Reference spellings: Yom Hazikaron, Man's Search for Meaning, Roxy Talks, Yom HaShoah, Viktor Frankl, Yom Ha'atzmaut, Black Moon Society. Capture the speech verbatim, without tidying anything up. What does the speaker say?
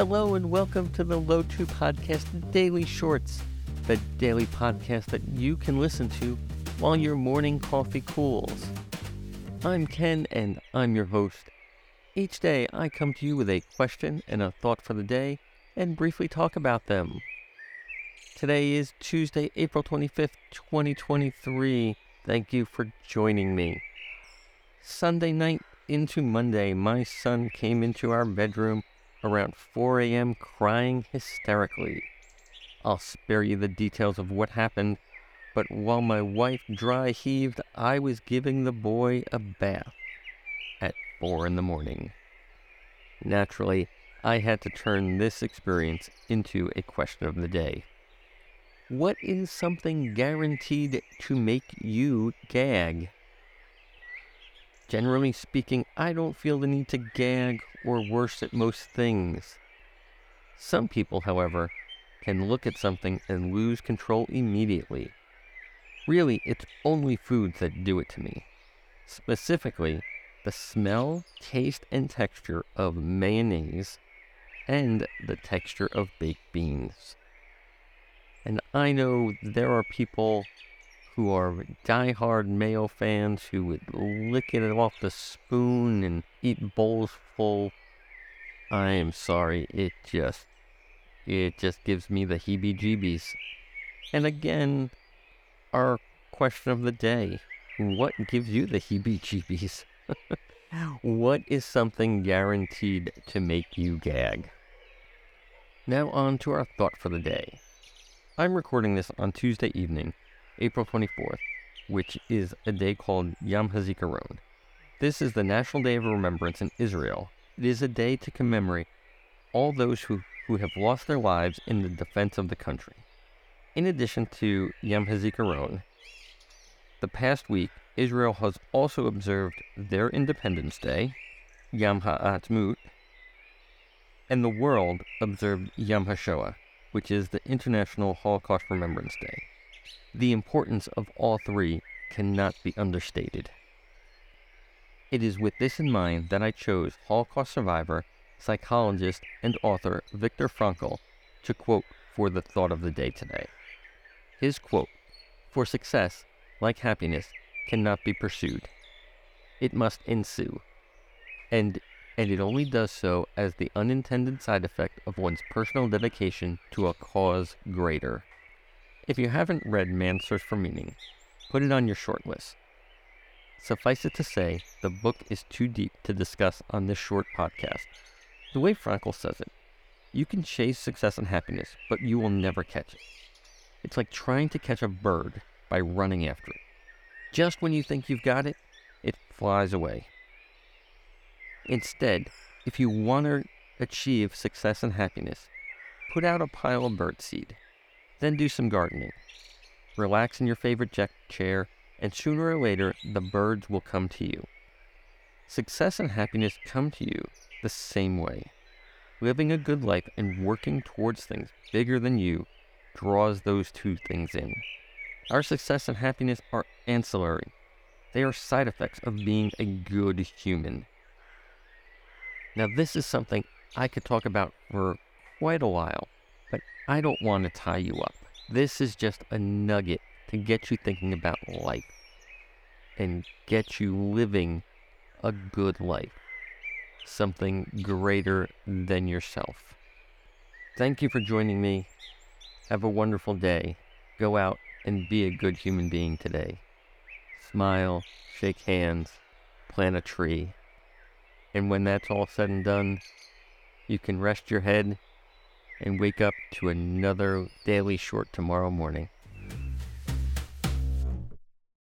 Hello and welcome to the Low two Podcast Daily Shorts, the daily podcast that you can listen to while your morning coffee cools. I'm Ken and I'm your host. Each day I come to you with a question and a thought for the day and briefly talk about them. Today is Tuesday, April twenty-fifth, twenty twenty-three. Thank you for joining me. Sunday night into Monday, my son came into our bedroom around four a.m. crying hysterically. I'll spare you the details of what happened, but while my wife dry heaved, I was giving the boy a bath at four in the morning. Naturally, I had to turn this experience into a question of the day. What is something guaranteed to make you gag? Generally speaking, I don't feel the need to gag or worse at most things. Some people, however, can look at something and lose control immediately. Really, it's only foods that do it to me. Specifically, the smell, taste, and texture of mayonnaise and the texture of baked beans. And I know there are people who are diehard mayo fans who would lick it off the spoon and eat bowls full. I am sorry, it just, it just gives me the heebie-jeebies. And again, our question of the day, what gives you the heebie-jeebies? What is something guaranteed to make you gag? Now on to our thought for the day. I'm recording this on Tuesday evening, April twenty-fourth, which is a day called Yom Hazikaron. This is the National Day of Remembrance in Israel. It is a day to commemorate all those who, who have lost their lives in the defense of the country. In addition to Yom Hazikaron, the past week, Israel has also observed their Independence Day, Yom Ha'atzmaut, and the world observed Yom HaShoah, which is the International Holocaust Remembrance Day. The importance of all three cannot be understated. It is with this in mind that I chose Holocaust survivor, psychologist, and author Viktor Frankl to quote for the thought of the day today. His quote, "For success, like happiness, cannot be pursued. It must ensue. And, and it only does so as the unintended side effect of one's personal dedication to a cause greater." If you haven't read Man's Search for Meaning, put it on your short list. Suffice it to say, the book is too deep to discuss on this short podcast. The way Frankl says it, you can chase success and happiness, but you will never catch it. It's like trying to catch a bird by running after it. Just when you think you've got it, it flies away. Instead, if you want to achieve success and happiness, put out a pile of birdseed. Then do some gardening. Relax in your favorite jack chair, and sooner or later, the birds will come to you. Success and happiness come to you the same way. Living a good life and working towards things bigger than you draws those two things in. Our success and happiness are ancillary. They are side effects of being a good human. Now, this is something I could talk about for quite a while, but I don't want to tie you up. This is just a nugget to get you thinking about life and get you living a good life, something greater than yourself. Thank you for joining me. Have a wonderful day. Go out and be a good human being today. Smile, shake hands, plant a tree. And when that's all said and done, you can rest your head and wake up to another daily short tomorrow morning.